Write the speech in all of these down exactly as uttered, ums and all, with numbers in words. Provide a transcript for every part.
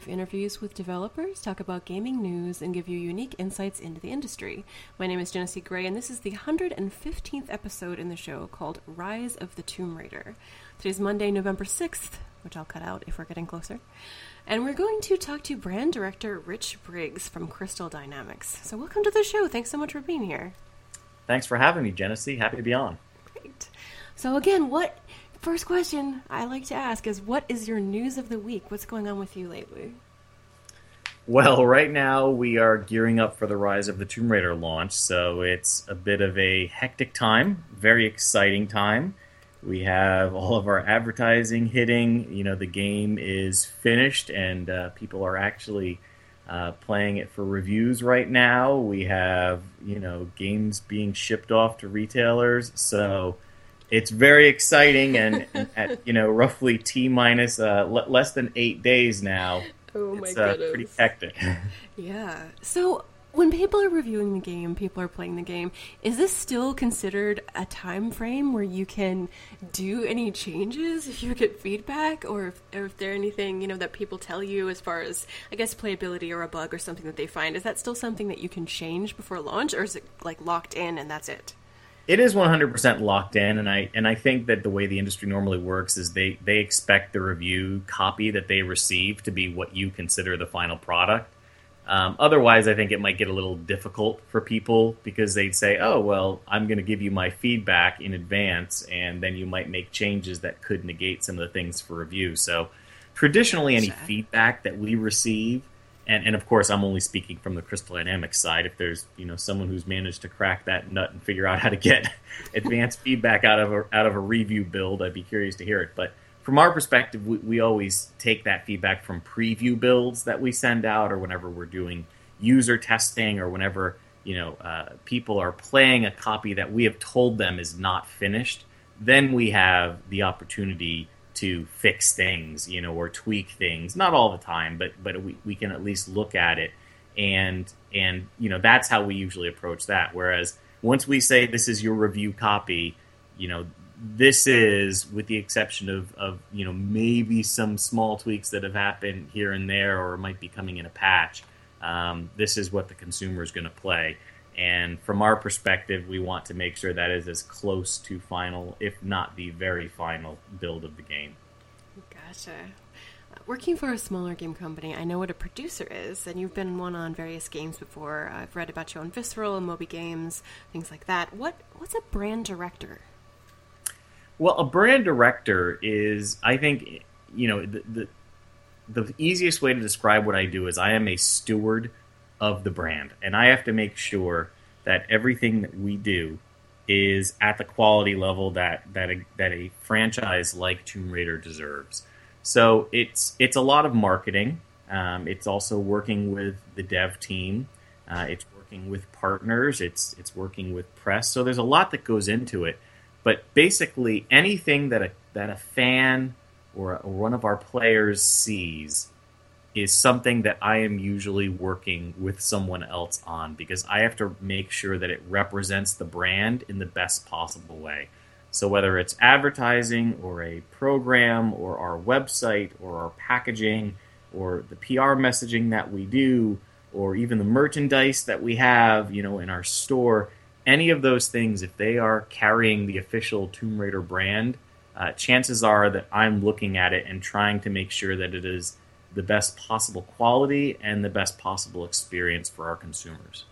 brief interviews with developers, talk about gaming news, and give you unique insights into the industry. My name is Genesee Gray, and this is the one hundred fifteenth episode in the show called Rise of the Tomb Raider. Today's Monday, November sixth, which I'll cut out if we're getting closer. And we're going to talk to brand director Rich Briggs from Crystal Dynamics. So welcome to the show. Thanks so much for being here. Thanks for having me, Genesee. Happy to be on. Great. So again, what... First question I like to ask is, what is your news of the week? What's going on with you lately? Well, right now we are gearing up for the Rise of the Tomb Raider launch, so it's a bit of a hectic time, very exciting time. We have all of our advertising hitting. You know, the game is finished, and uh, people are actually uh, playing it for reviews right now. We have, you know, games being shipped off to retailers, so... It's very exciting, and, and at, you know, roughly T minus uh, l- less than eight days now. Oh my it's, uh, goodness! Pretty hectic. Yeah. So when people are reviewing the game, people are playing the game. Is this still considered a time frame where you can do any changes if you get feedback, or if, or if there anything you know that people tell you as far as, I guess, playability or a bug or something that they find? Is that still something that you can change before launch, or is it like locked in and that's it? It is one hundred percent locked in, and I and I think that the way the industry normally works is they, they expect the review copy that they receive to be what you consider the final product. Um, otherwise, I think it might get a little difficult for people because they'd say, oh, well, I'm going to give you my feedback in advance, and then you might make changes that could negate some of the things for review. So traditionally, any feedback that we receive, And, and, of course, I'm only speaking from the Crystal Dynamics side. If there's, you know, someone who's managed to crack that nut and figure out how to get advanced feedback out of a, out of a review build, I'd be curious to hear it. But from our perspective, we, we always take that feedback from preview builds that we send out, or whenever we're doing user testing, or whenever, you know, uh, people are playing a copy that we have told them is not finished. Then we have the opportunity to fix things, you know, or tweak things. Not all the time, but but we, we can at least look at it. And, and you know, that's how we usually approach that. Whereas once we say this is your review copy, you know, this is, with the exception of, of you know, maybe some small tweaks that have happened here and there or might be coming in a patch, um, this is what the consumer is going to play. And from our perspective, we want to make sure that is as close to final, if not the very final, build of the game. Gotcha. Working for a smaller game company, I know what a producer is, and you've been one on various games before. I've read about you on Visceral and Moby Games, things like that. What What's a brand director? Well, a brand director is, I think, you know, the the, the easiest way to describe what I do is I am a steward of the brand, and I have to make sure that everything that we do is at the quality level that that a, that a franchise like Tomb Raider deserves. So it's it's a lot of marketing. Um, it's also working with the dev team. Uh, it's working with partners. It's it's working with press. So there's a lot that goes into it. But basically, anything that a that a fan or, a, or one of our players sees is something that I am usually working with someone else on, because I have to make sure that it represents the brand in the best possible way. So whether it's advertising or a program or our website or our packaging or the P R messaging that we do, or even the merchandise that we have, you know, in our store, any of those things, if they are carrying the official Tomb Raider brand, uh, chances are that I'm looking at it and trying to make sure that it is the best possible quality and the best possible experience for our consumers.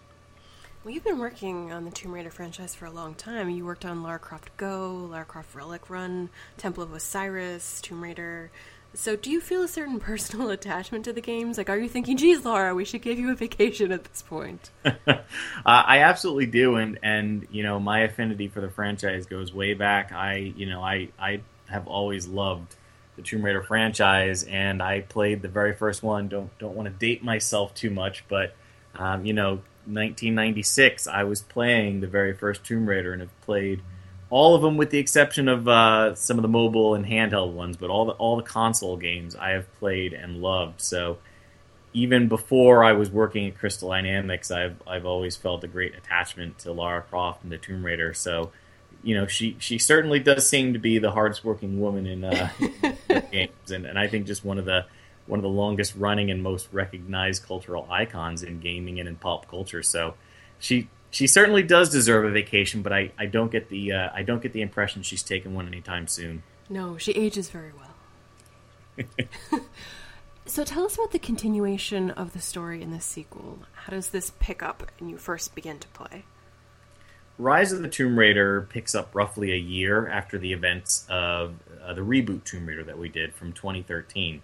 Well, you've been working on the Tomb Raider franchise for a long time. You worked on Lara Croft Go, Lara Croft Relic Run, Temple of Osiris, Tomb Raider. So do you feel a certain personal attachment to the games? Like, are you thinking, geez, Lara, we should give you a vacation at this point? uh, I absolutely do. And, and, you know, my affinity for the franchise goes way back. I, you know, I, I have always loved the Tomb Raider franchise, and I played the very first one. Don't don't want to date myself too much, but um, you know, nineteen ninety-six, I was playing the very first Tomb Raider, and have played all of them with the exception of uh, some of the mobile and handheld ones. But all the all the console games I have played and loved. So even before I was working at Crystal Dynamics, I've I've always felt a great attachment to Lara Croft and the Tomb Raider. So, you know, she, she certainly does seem to be the hardest working woman in uh, games, and, and I think just one of the one of the longest running and most recognized cultural icons in gaming and in pop culture. So she she certainly does deserve a vacation, but I, I don't get the uh, I don't get the impression she's taking one anytime soon. No, she ages very well. So tell us about the continuation of the story in the sequel. How does this pick up when you first begin to play? Rise of the Tomb Raider picks up roughly a year after the events of uh, the reboot Tomb Raider that we did from twenty thirteen.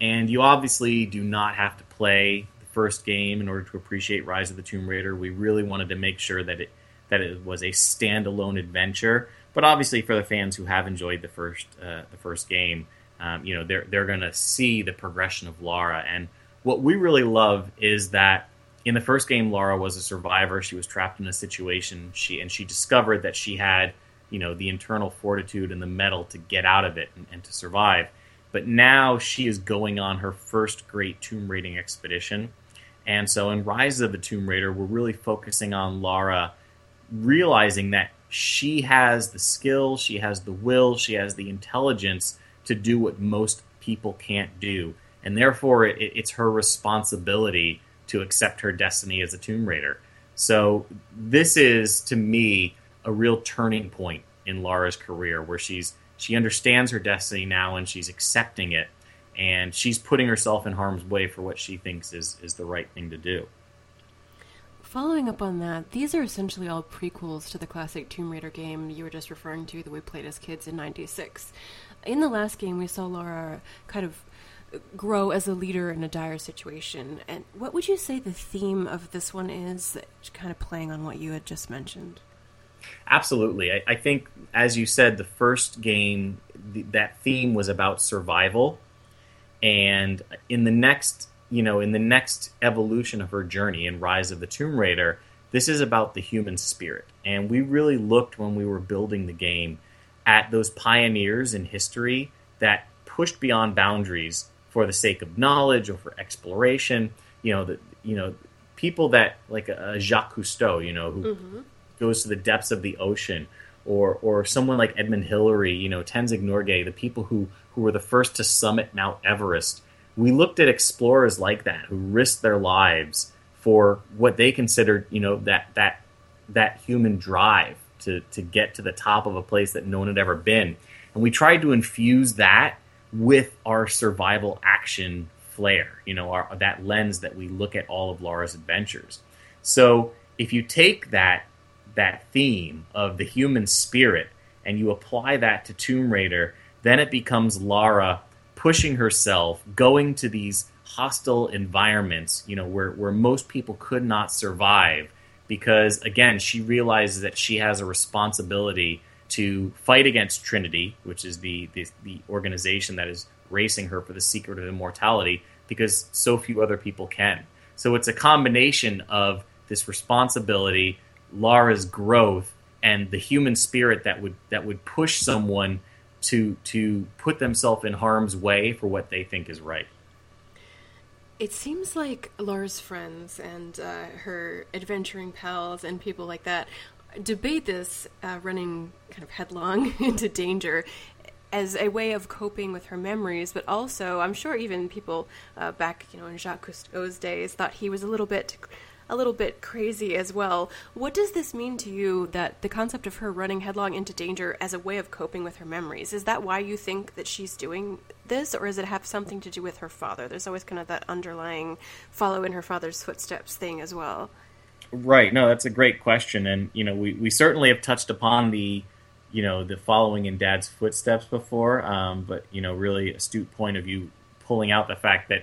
And you obviously do not have to play the first game in order to appreciate Rise of the Tomb Raider. We really wanted to make sure that it that it was a standalone adventure. But obviously for the fans who have enjoyed the first uh, the first game, Um, you know, they're they're going to see the progression of Lara. And what we really love is that in the first game, Lara was a survivor. She was trapped in a situation. She and she discovered that she had, you know, the internal fortitude and the mettle to get out of it and, and to survive. But now she is going on her first great tomb raiding expedition. And so in Rise of the Tomb Raider, we're really focusing on Lara realizing that she has the skill, she has the will, she has the intelligence to do what most people can't do. And therefore, it, it's her responsibility to accept her destiny as a Tomb Raider. So this is, to me, a real turning point in Lara's career, where she's she understands her destiny now and she's accepting it. And she's putting herself in harm's way for what she thinks is, is the right thing to do. Following up on that, these are essentially all prequels to the classic Tomb Raider game you were just referring to that we played as kids in ninety-six. In the last game, we saw Lara kind of grow as a leader in a dire situation. And what would you say the theme of this one is, kind of playing on what you had just mentioned? Absolutely. I, I think, as you said, the first game, th- that theme was about survival. And in the next, you know, in the next evolution of her journey in Rise of the Tomb Raider, this is about the human spirit. And we really looked, when we were building the game, at those pioneers in history that pushed beyond boundaries for the sake of knowledge or for exploration. You know, the, you know, people that, like a, a Jacques Cousteau, you know, who mm-hmm. goes to the depths of the ocean, or or someone like Edmund Hillary, you know, Tenzing Norgay, the people who, who were the first to summit Mount Everest. We looked at explorers like that who risked their lives for what they considered, you know, that that that human drive to to get to the top of a place that no one had ever been. And we tried to infuse that with our survival action flair, you know, our, that lens that we look at all of Lara's adventures. So if you take that that theme of the human spirit and you apply that to Tomb Raider, then it becomes Lara pushing herself, going to these hostile environments, you know, where, where most people could not survive. Because, again, she realizes that she has a responsibility to fight against Trinity, which is the, the the organization that is racing her for the secret of immortality, because so few other people can. So it's a combination of this responsibility, Lara's growth, and the human spirit that would that would push someone to to put themselves in harm's way for what they think is right. It seems like Lara's friends and uh, her adventuring pals and people like that debate this uh, running kind of headlong into danger as a way of coping with her memories, but also I'm sure even people uh, back, you know, in Jacques Cousteau's days thought he was a little bit a little bit crazy as well. What does this mean to you, that the concept of her running headlong into danger as a way of coping with her memories? Is that why you think that she's doing this, or does it have something to do with her father? There's always kind of that underlying follow in her father's footsteps thing as well. Right. No, that's a great question. And, you know, we, we certainly have touched upon the, you know, the following in dad's footsteps before, um, but, you know, really astute point of you pulling out the fact that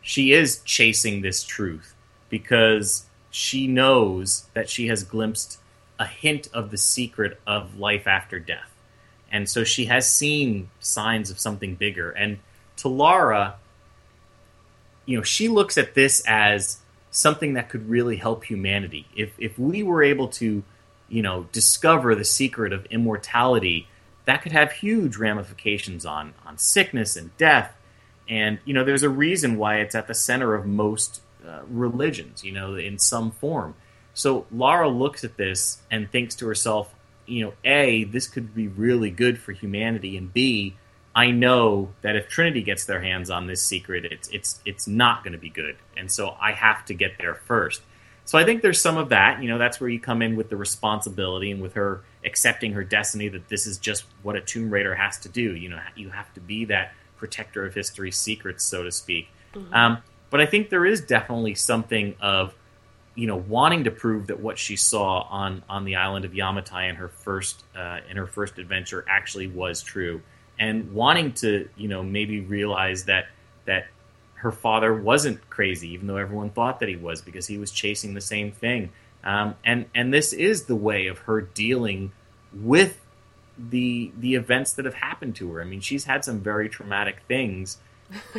she is chasing this truth, because she knows that she has glimpsed a hint of the secret of life after death. And so she has seen signs of something bigger. And to Lara, you know, she looks at this as something that could really help humanity. If if we were able to, you know, discover the secret of immortality, that could have huge ramifications on, on sickness and death. And, you know, there's a reason why it's at the center of most Uh, religions, you know, in some form. So Lara looks at this and thinks to herself, you know, A, this could be really good for humanity, and B, I know that if Trinity gets their hands on this secret, it's it's it's not going to be good. And so I have to get there first. So I think there's some of that. You know, that's where you come in with the responsibility and with her accepting her destiny, that this is just what a Tomb Raider has to do. You know, you have to be that protector of history's secrets, so to speak. Mm-hmm. Um, but I think there is definitely something of, you know, wanting to prove that what she saw on, on the island of Yamatai in her first uh, in her first adventure actually was true, and wanting to, you know, maybe realize that that her father wasn't crazy, even though everyone thought that he was, because he was chasing the same thing. Um, and and this is the way of her dealing with the the events that have happened to her. I mean, she's had some very traumatic things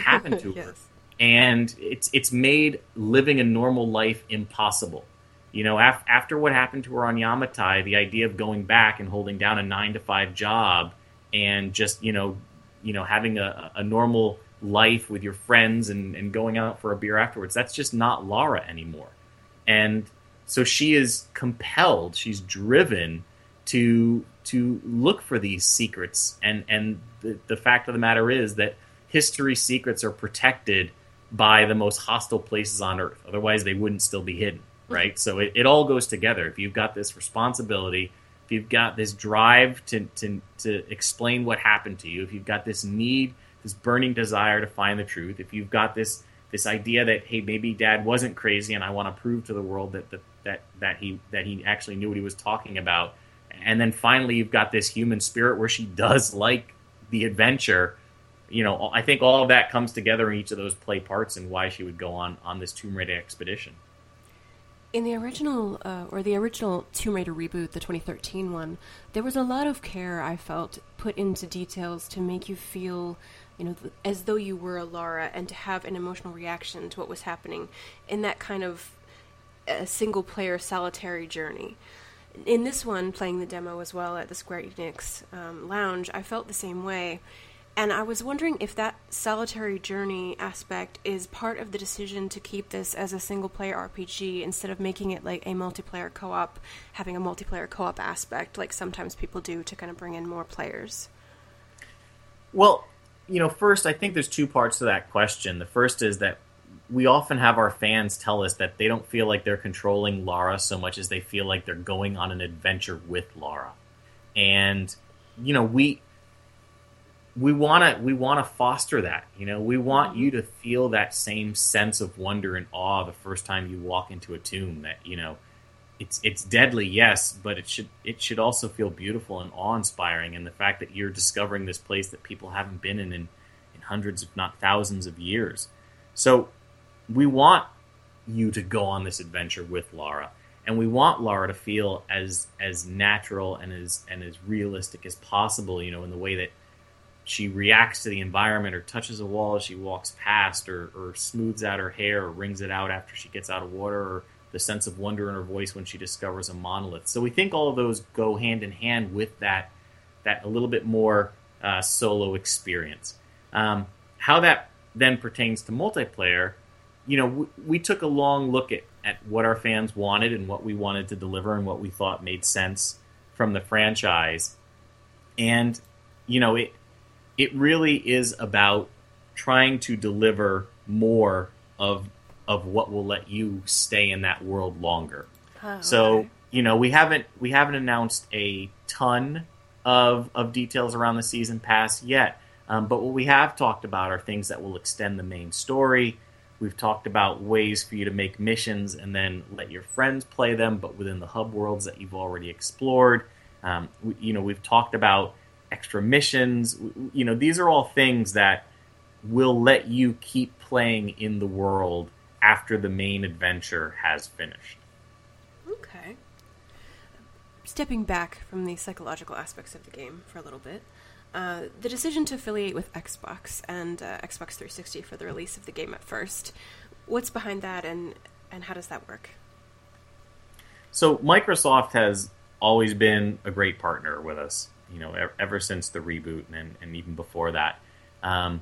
happen to yes. her. And it's it's made living a normal life impossible. You know, af- after what happened to her on Yamatai, the idea of going back and holding down a nine to five job and just, you know, you know, having a, a normal life with your friends and, and going out for a beer afterwards, that's just not Lara anymore. And so she is compelled, she's driven to to look for these secrets. And, and the, the fact of the matter is that history secrets are protected by the most hostile places on Earth. Otherwise, they wouldn't still be hidden, right? So it, it all goes together. If you've got this responsibility, if you've got this drive to, to to explain what happened to you, if you've got this need, this burning desire to find the truth, if you've got this this idea that, hey, maybe Dad wasn't crazy and I want to prove to the world that, that, that, that, he, that he actually knew what he was talking about, and then finally you've got this human spirit where she does like the adventure. You know, I think all of that comes together in each of those play parts and why she would go on, on this Tomb Raider expedition. In the original, uh, or the original Tomb Raider reboot, the twenty thirteen one, there was a lot of care, I felt, put into details to make you feel, you know, th- as though you were a Lara and to have an emotional reaction to what was happening in that kind of uh, single-player solitary journey. In this one, playing the demo as well at the Square Enix um, lounge, I felt the same way. And I was wondering if that solitary journey aspect is part of the decision to keep this as a single-player R P G instead of making it like a multiplayer co-op, having a multiplayer co-op aspect like sometimes people do to kind of bring in more players. Well, you know, first, I think there's two parts to that question. The first is that we often have our fans tell us that they don't feel like they're controlling Lara so much as they feel like they're going on an adventure with Lara. And, you know, we... We want to we want to foster that, you know. We want you to feel that same sense of wonder and awe the first time you walk into a tomb. That, you know, it's it's deadly, yes, but it should it should also feel beautiful and awe-inspiring. And the fact that you're discovering this place that people haven't been in in, in hundreds, if not thousands, of years. So we want you to go on this adventure with Lara, and we want Lara to feel as as natural and as and as realistic as possible. You know, in the way that she reacts to the environment, or touches a wall as she walks past, or, or smooths out her hair, or wrings it out after she gets out of water, or the sense of wonder in her voice when she discovers a monolith. So we think all of those go hand in hand with that, that a little bit more uh, solo experience. Um, how that then pertains to multiplayer, you know, we, we took a long look at, at what our fans wanted and what we wanted to deliver and what we thought made sense from the franchise. And, you know, it, It really is about trying to deliver more of of what will let you stay in that world longer. Oh, so, okay. You know, we haven't we haven't announced a ton of of details around the season pass yet. Um, but what we have talked about are things that will extend the main story. We've talked about ways for you to make missions and then let your friends play them, but within the hub worlds that you've already explored. Um, we, you know, we've talked about extra missions. You know, these are all things that will let you keep playing in the world after the main adventure has finished. Okay. Stepping back from the psychological aspects of the game for a little bit, uh, the decision to affiliate with Xbox and uh, Xbox three sixty for the release of the game at first, what's behind that and, and how does that work? So Microsoft has always been a great partner with us. You know, ever since the reboot and, and even before that. Um,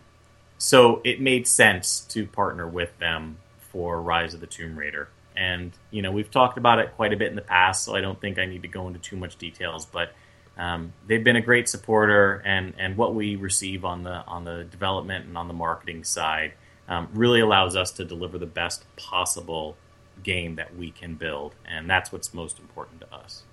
so it made sense to partner with them for Rise of the Tomb Raider. And, you know, we've talked about it quite a bit in the past, so I don't think I need to go into too much details. But Um, they've been a great supporter, and, and what we receive on the on the development and on the marketing side um, really allows us to deliver the best possible game that we can build, and that's what's most important to us.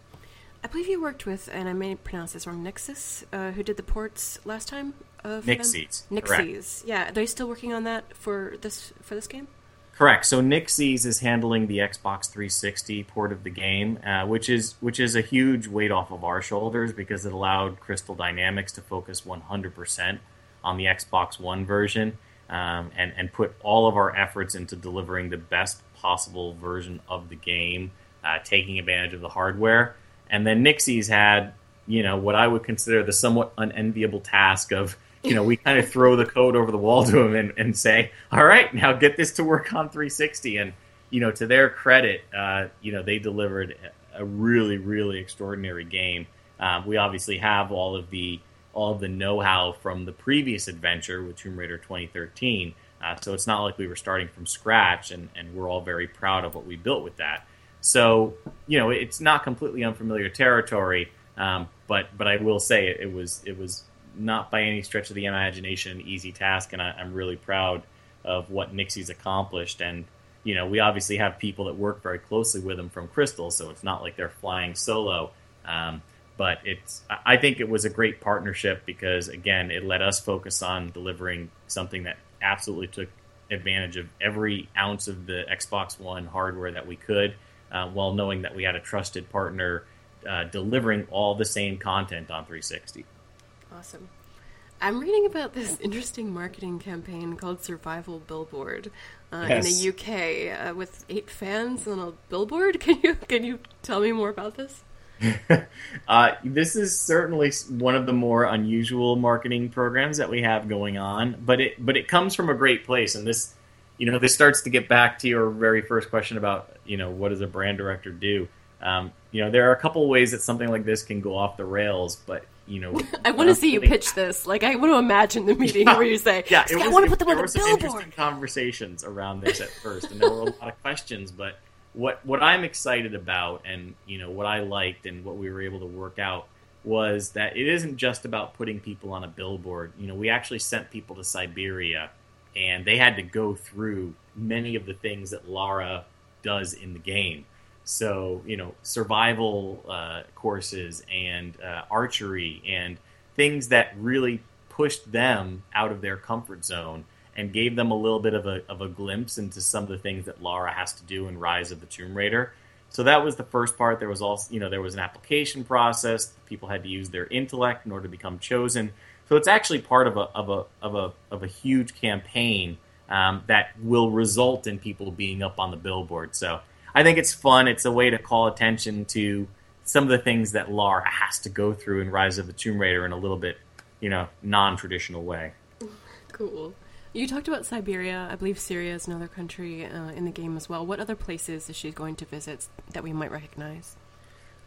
I believe you worked with, and I may pronounce this wrong, Nixxes, uh, who did the ports last time of Nixxes. Them? Nixxes, yeah. Are they still working on that for this for this game? Correct. So Nixxes is handling the Xbox three sixty port of the game, uh, which is which is a huge weight off of our shoulders because it allowed Crystal Dynamics to focus one hundred percent on the Xbox One version um, and, and put all of our efforts into delivering the best possible version of the game, uh, taking advantage of the hardware. And then Nixxes had, you know, what I would consider the somewhat unenviable task of, you know, we kind of throw the code over the wall to them and, and say, all right, now get this to work on three sixty. And, you know, to their credit, uh, you know, they delivered a really, really extraordinary game. Um, we obviously have all of the all of the know-how from the previous adventure with Tomb Raider twenty thirteen. Uh, so it's not like we were starting from scratch, and, and we're all very proud of what we built with that. So, you know, it's not completely unfamiliar territory, um, but but I will say it, it was it was not by any stretch of the imagination an easy task, and I, I'm really proud of what Nixxes accomplished. And, you know, we obviously have people that work very closely with them from Crystal, so it's not like they're flying solo. Um, but it's I think it was a great partnership because, again, it let us focus on delivering something that absolutely took advantage of every ounce of the Xbox One hardware that we could, uh, while knowing that we had a trusted partner uh, delivering all the same content on three sixty. Awesome. I'm reading about this interesting marketing campaign called Survival Billboard uh, yes. in the U K uh, with eight fans on a billboard. Can you can you tell me more about this? uh, this is certainly one of the more unusual marketing programs that we have going on, but it but it comes from a great place. And this, you know, this starts to get back to your very first question about, you know, what does a brand director do? Um, you know, there are a couple ways that something like this can go off the rails, but you know, I want to see you pitch this. Like, I want to imagine the meeting yeah, where you say, yeah, was, I want to put them on the billboard. There were some interesting conversations around this at first, and there were a lot of questions. But what what I'm excited about, and you know, what I liked, and what we were able to work out was that it isn't just about putting people on a billboard. You know, we actually sent people to Siberia, and they had to go through many of the things that Lara does in the game. So, you know, survival uh, courses and uh, archery and things that really pushed them out of their comfort zone and gave them a little bit of a of a glimpse into some of the things that Lara has to do in Rise of the Tomb Raider. So that was the first part. There was also, you know, there was an application process. People had to use their intellect in order to become chosen. So it's actually part of a of a of a of a huge campaign um, that will result in people being up on the billboard. So I think it's fun. It's a way to call attention to some of the things that Lara has to go through in Rise of the Tomb Raider in a little bit, you know, non-traditional way. Cool. You talked about Siberia. I believe Syria is another country uh, in the game as well. What other places is she going to visit that we might recognize?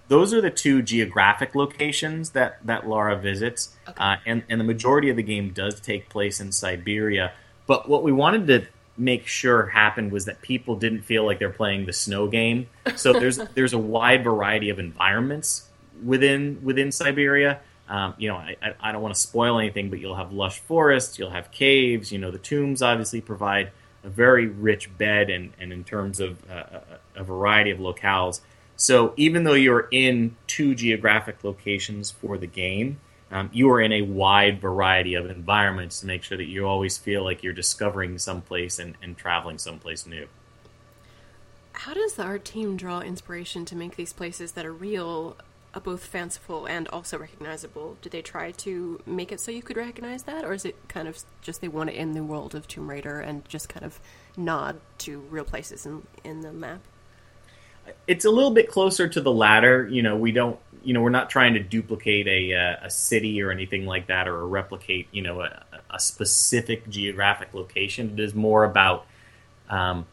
Those are the two geographic locations that, that Lara visits, okay. uh, and, and the majority of the game does take place in Siberia. But what we wanted to make sure happened was that people didn't feel like they're playing the snow game. So there's there's a wide variety of environments within within Siberia. Um, you know, I, I don't want to spoil anything, but you'll have lush forests, you'll have caves. You know, the tombs obviously provide a very rich bed, and, and in terms of uh, a, a variety of locales. So even though you're in two geographic locations for the game, Um, you are in a wide variety of environments to make sure that you always feel like you're discovering someplace and, and traveling someplace new. How does the art team draw inspiration to make these places that are real, uh, both fanciful and also recognizable? Do they try to make it so you could recognize that? Or is it kind of just they want it in the world of Tomb Raider and just kind of nod to real places in, in the map? It's a little bit closer to the latter. You know, we don't, you know, we're not trying to duplicate a uh, a city or anything like that, or replicate, you know, a, a specific geographic location. It is more about um,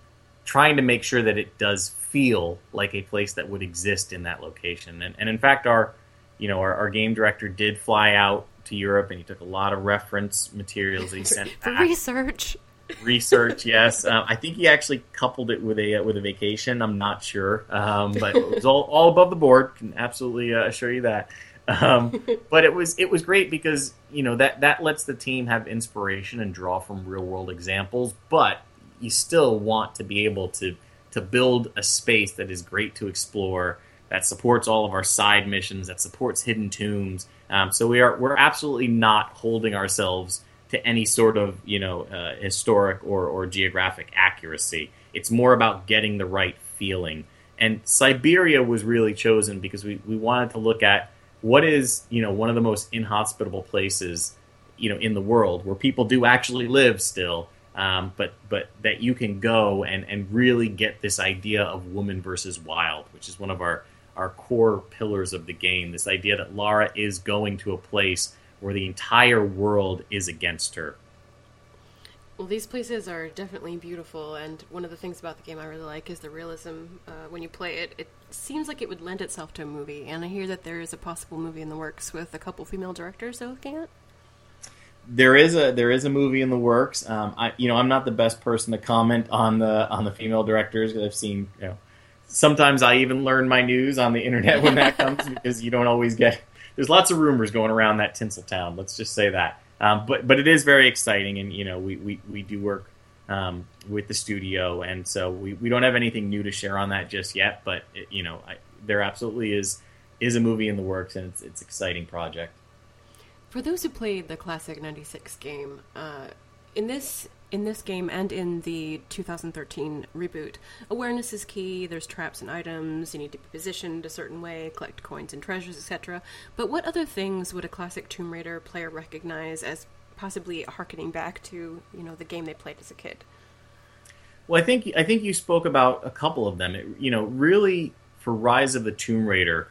trying to make sure that it does feel like a place that would exist in that location. And, and in fact, our, you know, our, our game director did fly out to Europe, and he took a lot of reference materials that he sent back. Research. Research, yes. Uh, I think he actually coupled it with a uh, with a vacation. I'm not sure, um, but it was all, all above the board. Can absolutely uh, assure you that. Um, but it was it was great because, you know, that, that lets the team have inspiration and draw from real world examples, but you still want to be able to to build a space that is great to explore, that supports all of our side missions, that supports hidden tombs. Um, so we are we're absolutely not holding ourselves to any sort of, you know, uh, historic or, or geographic accuracy. It's more about getting the right feeling. And Siberia was really chosen because we, we wanted to look at what is, you know, one of the most inhospitable places, you know, in the world where people do actually live still, um, but but that you can go and, and really get this idea of woman versus wild, which is one of our, our core pillars of the game, this idea that Lara is going to a place where the entire world is against her. Well, these places are definitely beautiful, and one of the things about the game I really like is the realism. Uh, when you play it, it seems like it would lend itself to a movie, and I hear that there is a possible movie in the works with a couple female directors they're looking at. There is a there is a movie in the works. Um, I you know I'm not the best person to comment on the on the female directors because I've seen, you know, sometimes I even learn my news on the internet when that comes because you don't always get. There's lots of rumors going around that Tinseltown. Let's just say that. Um, but but it is very exciting, and you know we, we, we do work um, with the studio, and so we, we don't have anything new to share on that just yet. But it, you know I, there absolutely is is a movie in the works, and it's it's an exciting project. For those who played the classic ninety-six game, uh, in this in this game and in the two thousand thirteen reboot, awareness is key. There's traps and items. You need to be positioned a certain way, collect coins and treasures, et cetera. But what other things would a classic Tomb Raider player recognize as possibly harkening back to, you know, the game they played as a kid? Well, I think I think you spoke about a couple of them. It, you know, really for Rise of the Tomb Raider,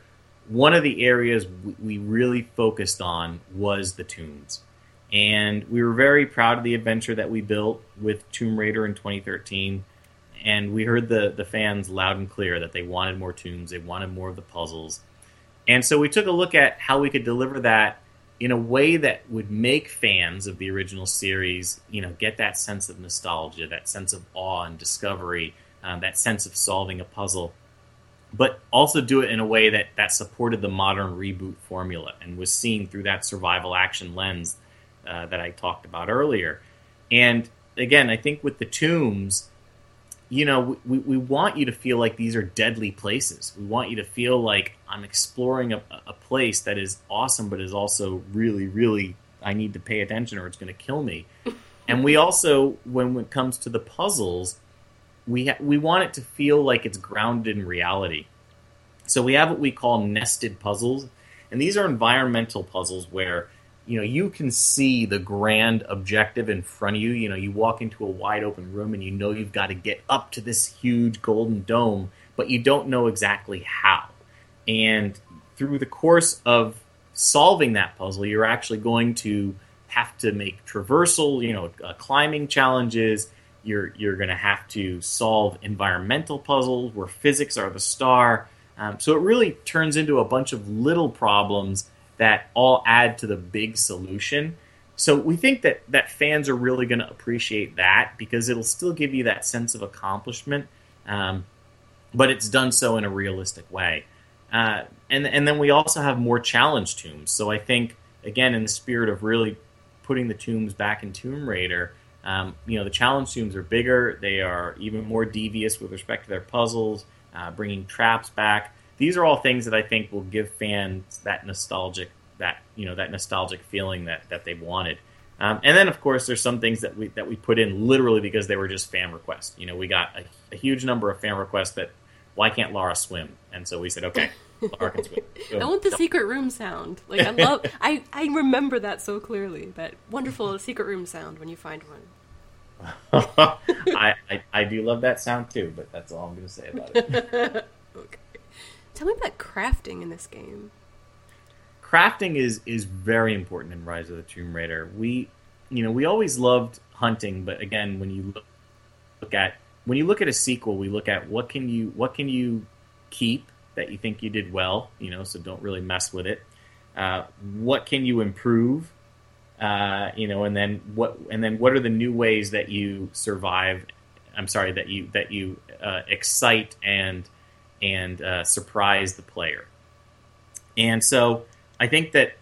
one of the areas we really focused on was the tombs. And we were very proud of the adventure that we built with Tomb Raider in twenty thirteen. And we heard the, the fans loud and clear that they wanted more tombs. They wanted more of the puzzles. And so we took a look at how we could deliver that in a way that would make fans of the original series, you know, get that sense of nostalgia, that sense of awe and discovery, um, that sense of solving a puzzle. But also do it in a way that, that supported the modern reboot formula and was seen through that survival action lens Uh, that I talked about earlier. And again, I think with the tombs, you know, we, we want you to feel like these are deadly places. We want you to feel like I'm exploring a, a place that is awesome, but is also really, really, I need to pay attention or it's going to kill me. And we also, when it comes to the puzzles, we, ha- we want it to feel like it's grounded in reality. So we have what we call nested puzzles. And these are environmental puzzles where you know, you can see the grand objective in front of you. You know, you walk into a wide open room and you know you've got to get up to this huge golden dome, but you don't know exactly how. And through the course of solving that puzzle, you're actually going to have to make traversal, you know, uh, climbing challenges. You're you're going to have to solve environmental puzzles where physics are the star. Um, so it really turns into a bunch of little problems that all add to the big solution. So we think that, that fans are really going to appreciate that because it'll still give you that sense of accomplishment, um, but it's done so in a realistic way. Uh, and, and then we also have more challenge tombs. So I think, again, in the spirit of really putting the tombs back in Tomb Raider, um, you know, the challenge tombs are bigger. They are even more devious with respect to their puzzles, uh, bringing traps back. These are all things that I think will give fans that nostalgic, that you know, that nostalgic feeling that, that they've wanted. Um, and then, of course, there's some things that we that we put in literally because they were just fan requests. You know, we got a, a huge number of fan requests that why can't Lara swim? And so we said, okay, Lara can swim. Go, I want the jump. Secret room sound. Like I love, I, I remember that so clearly. That wonderful secret room sound when you find one. I, I I do love that sound too, but that's all I'm going to say about it. Okay. Tell me about crafting in this game. Crafting is is very important in Rise of the Tomb Raider. We, you know, we always loved hunting, but again, when you look, look at when you look at a sequel, we look at what can you what can you keep that you think you did well, you know, so don't really mess with it. Uh, what can you improve, uh, you know, and then what and then what are the new ways that you survive? I'm sorry that you that you uh, excite and. and uh, surprise the player. And so I think that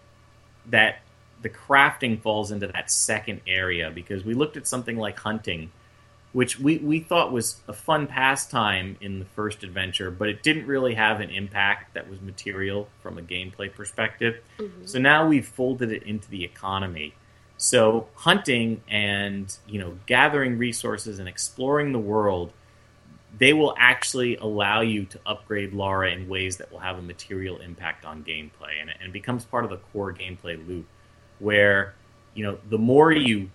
that the crafting falls into that second area, because we looked at something like hunting, which we, we thought was a fun pastime in the first adventure, but it didn't really have an impact that was material from a gameplay perspective. Mm-hmm. So now we've folded it into the economy. So hunting and, you know, gathering resources and exploring the world, they will actually allow you to upgrade Lara in ways that will have a material impact on gameplay. And it becomes part of the core gameplay loop where, you know, the more you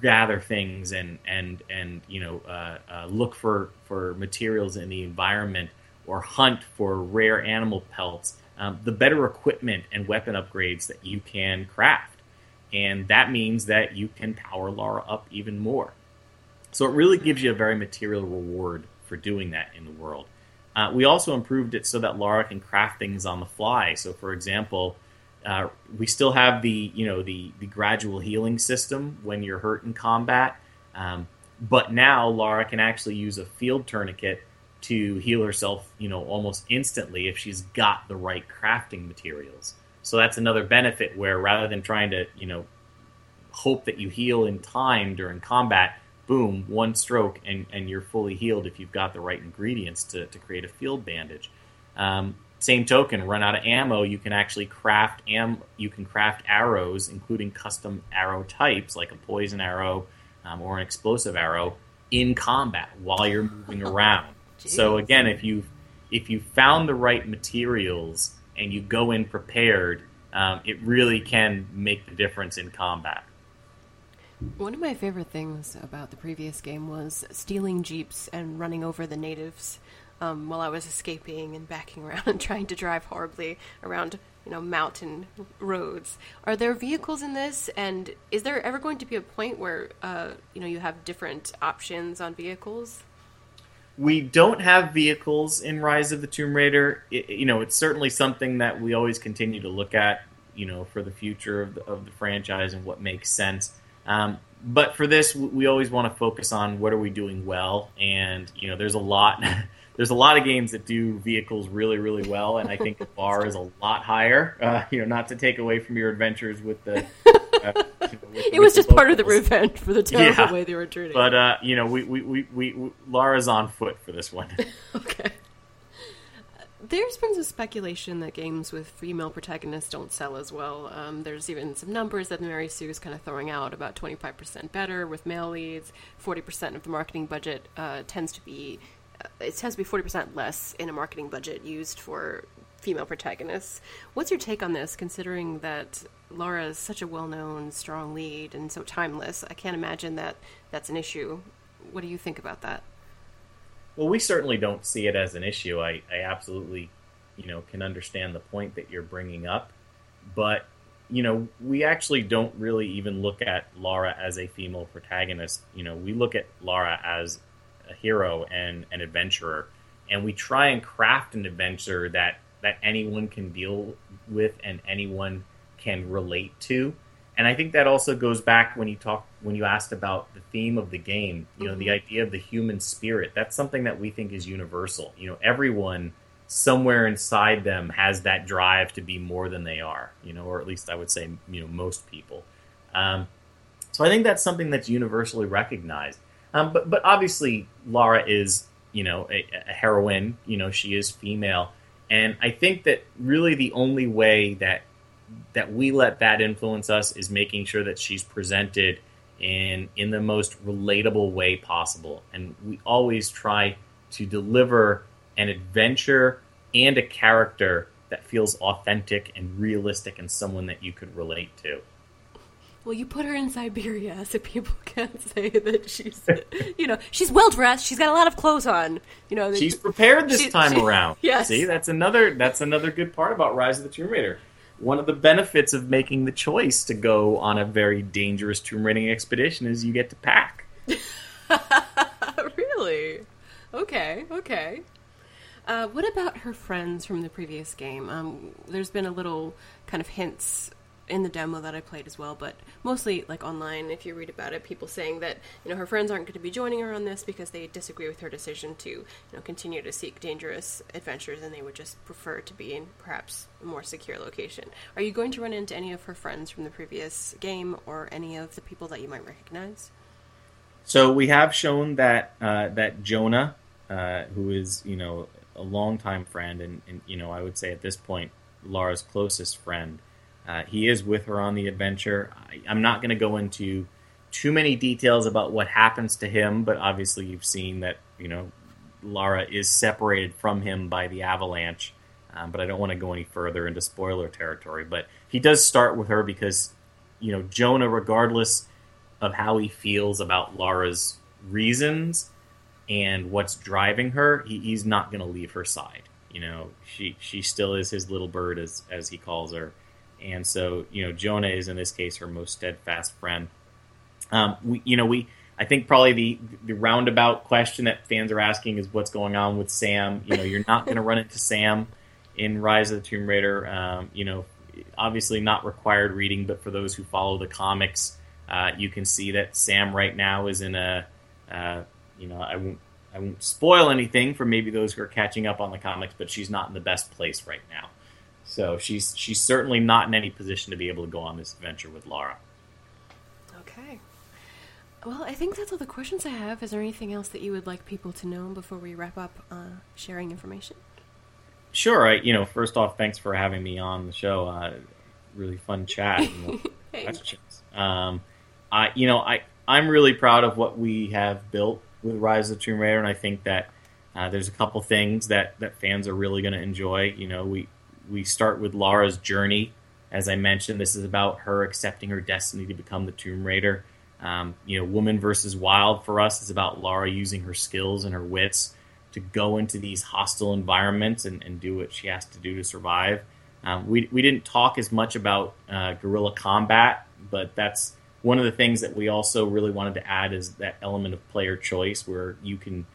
gather things and, and, and you know, uh, uh, look for, for materials in the environment or hunt for rare animal pelts, um, the better equipment and weapon upgrades that you can craft. And that means that you can power Lara up even more. So it really gives you a very material reward for doing that in the world. Uh, we also improved it so that Lara can craft things on the fly. So, for example, uh, we still have the you know the, the gradual healing system when you're hurt in combat, um, but now Lara can actually use a field tourniquet to heal herself, you know, almost instantly if she's got the right crafting materials. So that's another benefit where rather than trying to you know hope that you heal in time during combat, boom, one stroke, and, and you're fully healed if you've got the right ingredients to, to create a field bandage. Um, same token, run out of ammo, you can actually craft am you can craft arrows, including custom arrow types like a poison arrow um, or an explosive arrow in combat while you're moving around. So again, if you've if you found the right materials and you go in prepared, um, it really can make the difference in combat. One of my favorite things about the previous game was stealing jeeps and running over the natives um, while I was escaping and backing around and trying to drive horribly around, you know, mountain roads. Are there vehicles in this? And is there ever going to be a point where, uh, you know, you have different options on vehicles? We don't have vehicles in Rise of the Tomb Raider. It, you know, it's certainly something that we always continue to look at, you know, for the future of the, of the franchise and what makes sense. Um, but for this, we always want to focus on what are we doing well, and you know, there's a lot, there's a lot of games that do vehicles really, really well, and I think the bar is a lot higher. Uh, you know, not to take away from your adventures with the. Uh, with, it was just part of the revenge for the terrible yeah. way they were treated. But uh, you know, we we, we we we Lara's on foot for this one. Okay. There's been some speculation that games with female protagonists don't sell as well. Um, there's even some numbers that Mary Sue is kind of throwing out, about twenty-five percent better with male leads, forty percent of the marketing budget uh, tends to be, uh, it tends to be forty percent less in a marketing budget used for female protagonists. What's your take on this, considering that Lara is such a well-known, strong lead and so timeless? I can't imagine that that's an issue. What do you think about that? Well, we certainly don't see it as an issue. I, I absolutely, you know, can understand the point that you're bringing up. But, you know, we actually don't really even look at Lara as a female protagonist. You know, we look at Lara as a hero and an adventurer. And we try and craft an adventure that, that anyone can deal with and anyone can relate to. And I think that also goes back when you talk, when you asked about the theme of the game, you know, mm-hmm. the idea of the human spirit. That's something that we think is universal. You know, everyone somewhere inside them has that drive to be more than they are, you know, or at least I would say, you know, most people. Um, so I think that's something that's universally recognized. Um, but, but obviously Lara is, you know, a, a heroine, you know, she is female. And I think that really the only way that that we let that influence us is making sure that she's presented in in the most relatable way possible. And we always try to deliver an adventure and a character that feels authentic and realistic and someone that you could relate to. Well, you put her in Siberia, so people can't say that she's, you know, she's well-dressed. She's got a lot of clothes on. You know, she's prepared this she, time she, around. Yes. See, that's another, that's another good part about Rise of the Tomb Raider. One of the benefits of making the choice to go on a very dangerous tomb raiding expedition is you get to pack. Really? Okay, okay. Uh, what about her friends from the previous game? Um, there's been a little kind of hints in the demo that I played as well, but mostly like online, if you read about it, people saying that, you know, her friends aren't going to be joining her on this because they disagree with her decision to, you know, continue to seek dangerous adventures, and they would just prefer to be in perhaps a more secure location. Are you going to run into any of her friends from the previous game or any of the people that you might recognize? So we have shown that uh, that Jonah, uh, who is, you know, a longtime friend and, and, you know, I would say at this point, Lara's closest friend. Uh, he is with her on the adventure. I, I'm not going to go into too many details about what happens to him, but obviously you've seen that, you know, Lara is separated from him by the avalanche, um, but I don't want to go any further into spoiler territory. But he does start with her because, you know, Jonah, regardless of how he feels about Lara's reasons and what's driving her, he, he's not going to leave her side. You know, she she still is his little bird, as as he calls her. And so, you know, Jonah is in this case her most steadfast friend. Um, we, you know, we I think probably the the roundabout question that fans are asking is what's going on with Sam. You know, you're not going to run into Sam in Rise of the Tomb Raider. Um, you know, obviously not required reading, but for those who follow the comics, uh, you can see that Sam right now is in a, uh, you know, I won't I won't spoil anything for maybe those who are catching up on the comics, but she's not in the best place right now. So she's she's certainly not in any position to be able to go on this adventure with Lara. Okay. Well, I think that's all the questions I have. Is there anything else that you would like people to know before we wrap up uh, sharing information? Sure. I, you know, first off, thanks for having me on the show. Uh, really fun chat. And questions. Um, I, you know, I I'm really proud of what we have built with Rise of the Tomb Raider, and I think that uh, there's a couple things that that fans are really going to enjoy. You know, we. We start with Lara's journey. As I mentioned, this is about her accepting her destiny to become the Tomb Raider. Um, you know, Woman versus Wild for us is about Lara using her skills and her wits to go into these hostile environments and, and do what she has to do to survive. Um, we we didn't talk as much about uh, guerrilla combat, but that's one of the things that we also really wanted to add is that element of player choice where you can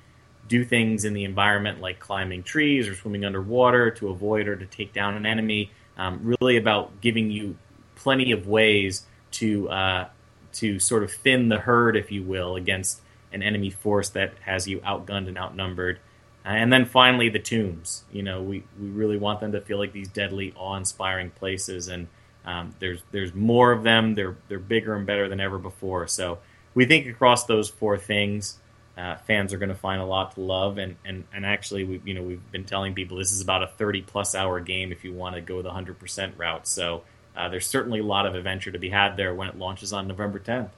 do things in the environment like climbing trees or swimming underwater to avoid or to take down an enemy, um, really about giving you plenty of ways to uh, to sort of thin the herd, if you will, against an enemy force that has you outgunned and outnumbered. And then finally, the tombs. You know, we, we really want them to feel like these deadly, awe-inspiring places, and um, there's there's more of them. They're, they're bigger and better than ever before. So we think across those four things, Uh, fans are going to find a lot to love, and and and actually, we you know we've been telling people this is about a thirty plus hour game if you want to go the one hundred percent route. So uh, there's certainly a lot of adventure to be had there when it launches on November tenth.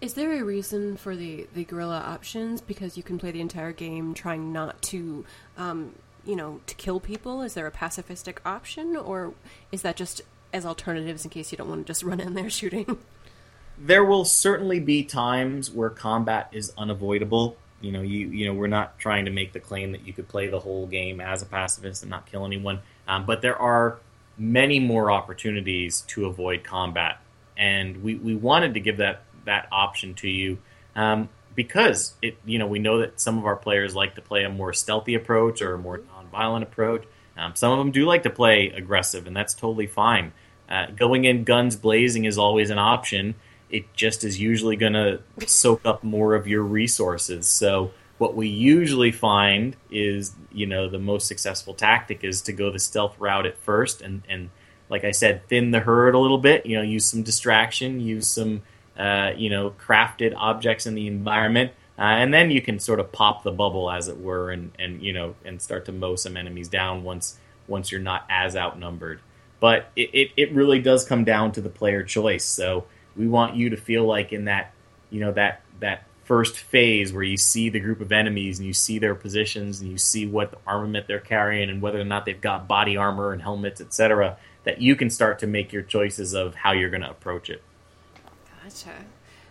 Is there a reason for the the guerrilla options? Because you can play the entire game trying not to um, you know to kill people. Is there a pacifistic option, or is that just as alternatives in case you don't want to just run in there shooting? There will certainly be times where combat is unavoidable. You know, you you know, we're not trying to make the claim that you could play the whole game as a pacifist and not kill anyone. Um, but there are many more opportunities to avoid combat, and we, we wanted to give that that option to you um, because it you know we know that some of our players like to play a more stealthy approach or a more nonviolent approach. Um, some of them do like to play aggressive, and that's totally fine. Uh, going in guns blazing is always an option. It just is usually going to soak up more of your resources. So what we usually find is, you know, the most successful tactic is to go the stealth route at first. And, and like I said, thin the herd a little bit, you know, use some distraction, use some, uh, you know, crafted objects in the environment. Uh, and then you can sort of pop the bubble, as it were, and, and, you know, and start to mow some enemies down once, once you're not as outnumbered. But it, it, it really does come down to the player choice. So we want you to feel like in that, you know, that that first phase where you see the group of enemies and you see their positions and you see what armament they're carrying and whether or not they've got body armor and helmets, et cetera, that you can start to make your choices of how you're going to approach it. Gotcha.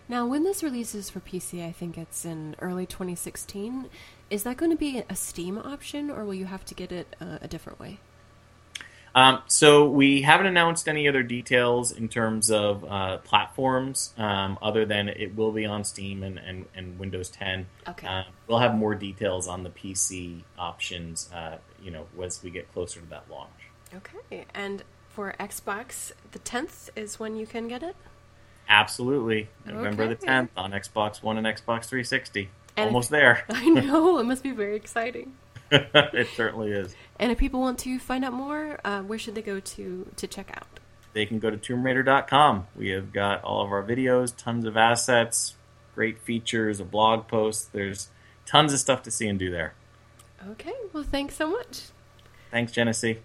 Now, when this releases for P C, I think it's in early twenty sixteen. Is that going to be a Steam option, or will you have to get it uh, a different way? Um, so we haven't announced any other details in terms of uh, platforms, um, other than it will be on Steam and, and, and Windows ten. Okay. Uh, we'll have more details on the P C options, uh, you know, once we get closer to that launch. Okay. And for Xbox, the tenth is when you can get it? Absolutely. November okay. the tenth on Xbox One and Xbox three sixty. And Almost if, there. I know. It must be very exciting. It certainly is. And if people want to find out more, uh, where should they go to to check out? They can go to tomb raider dot com. We have got all of our videos, tons of assets, great features, a blog post. There's tons of stuff to see and do there. Okay. Well, thanks so much. Thanks, Genesee.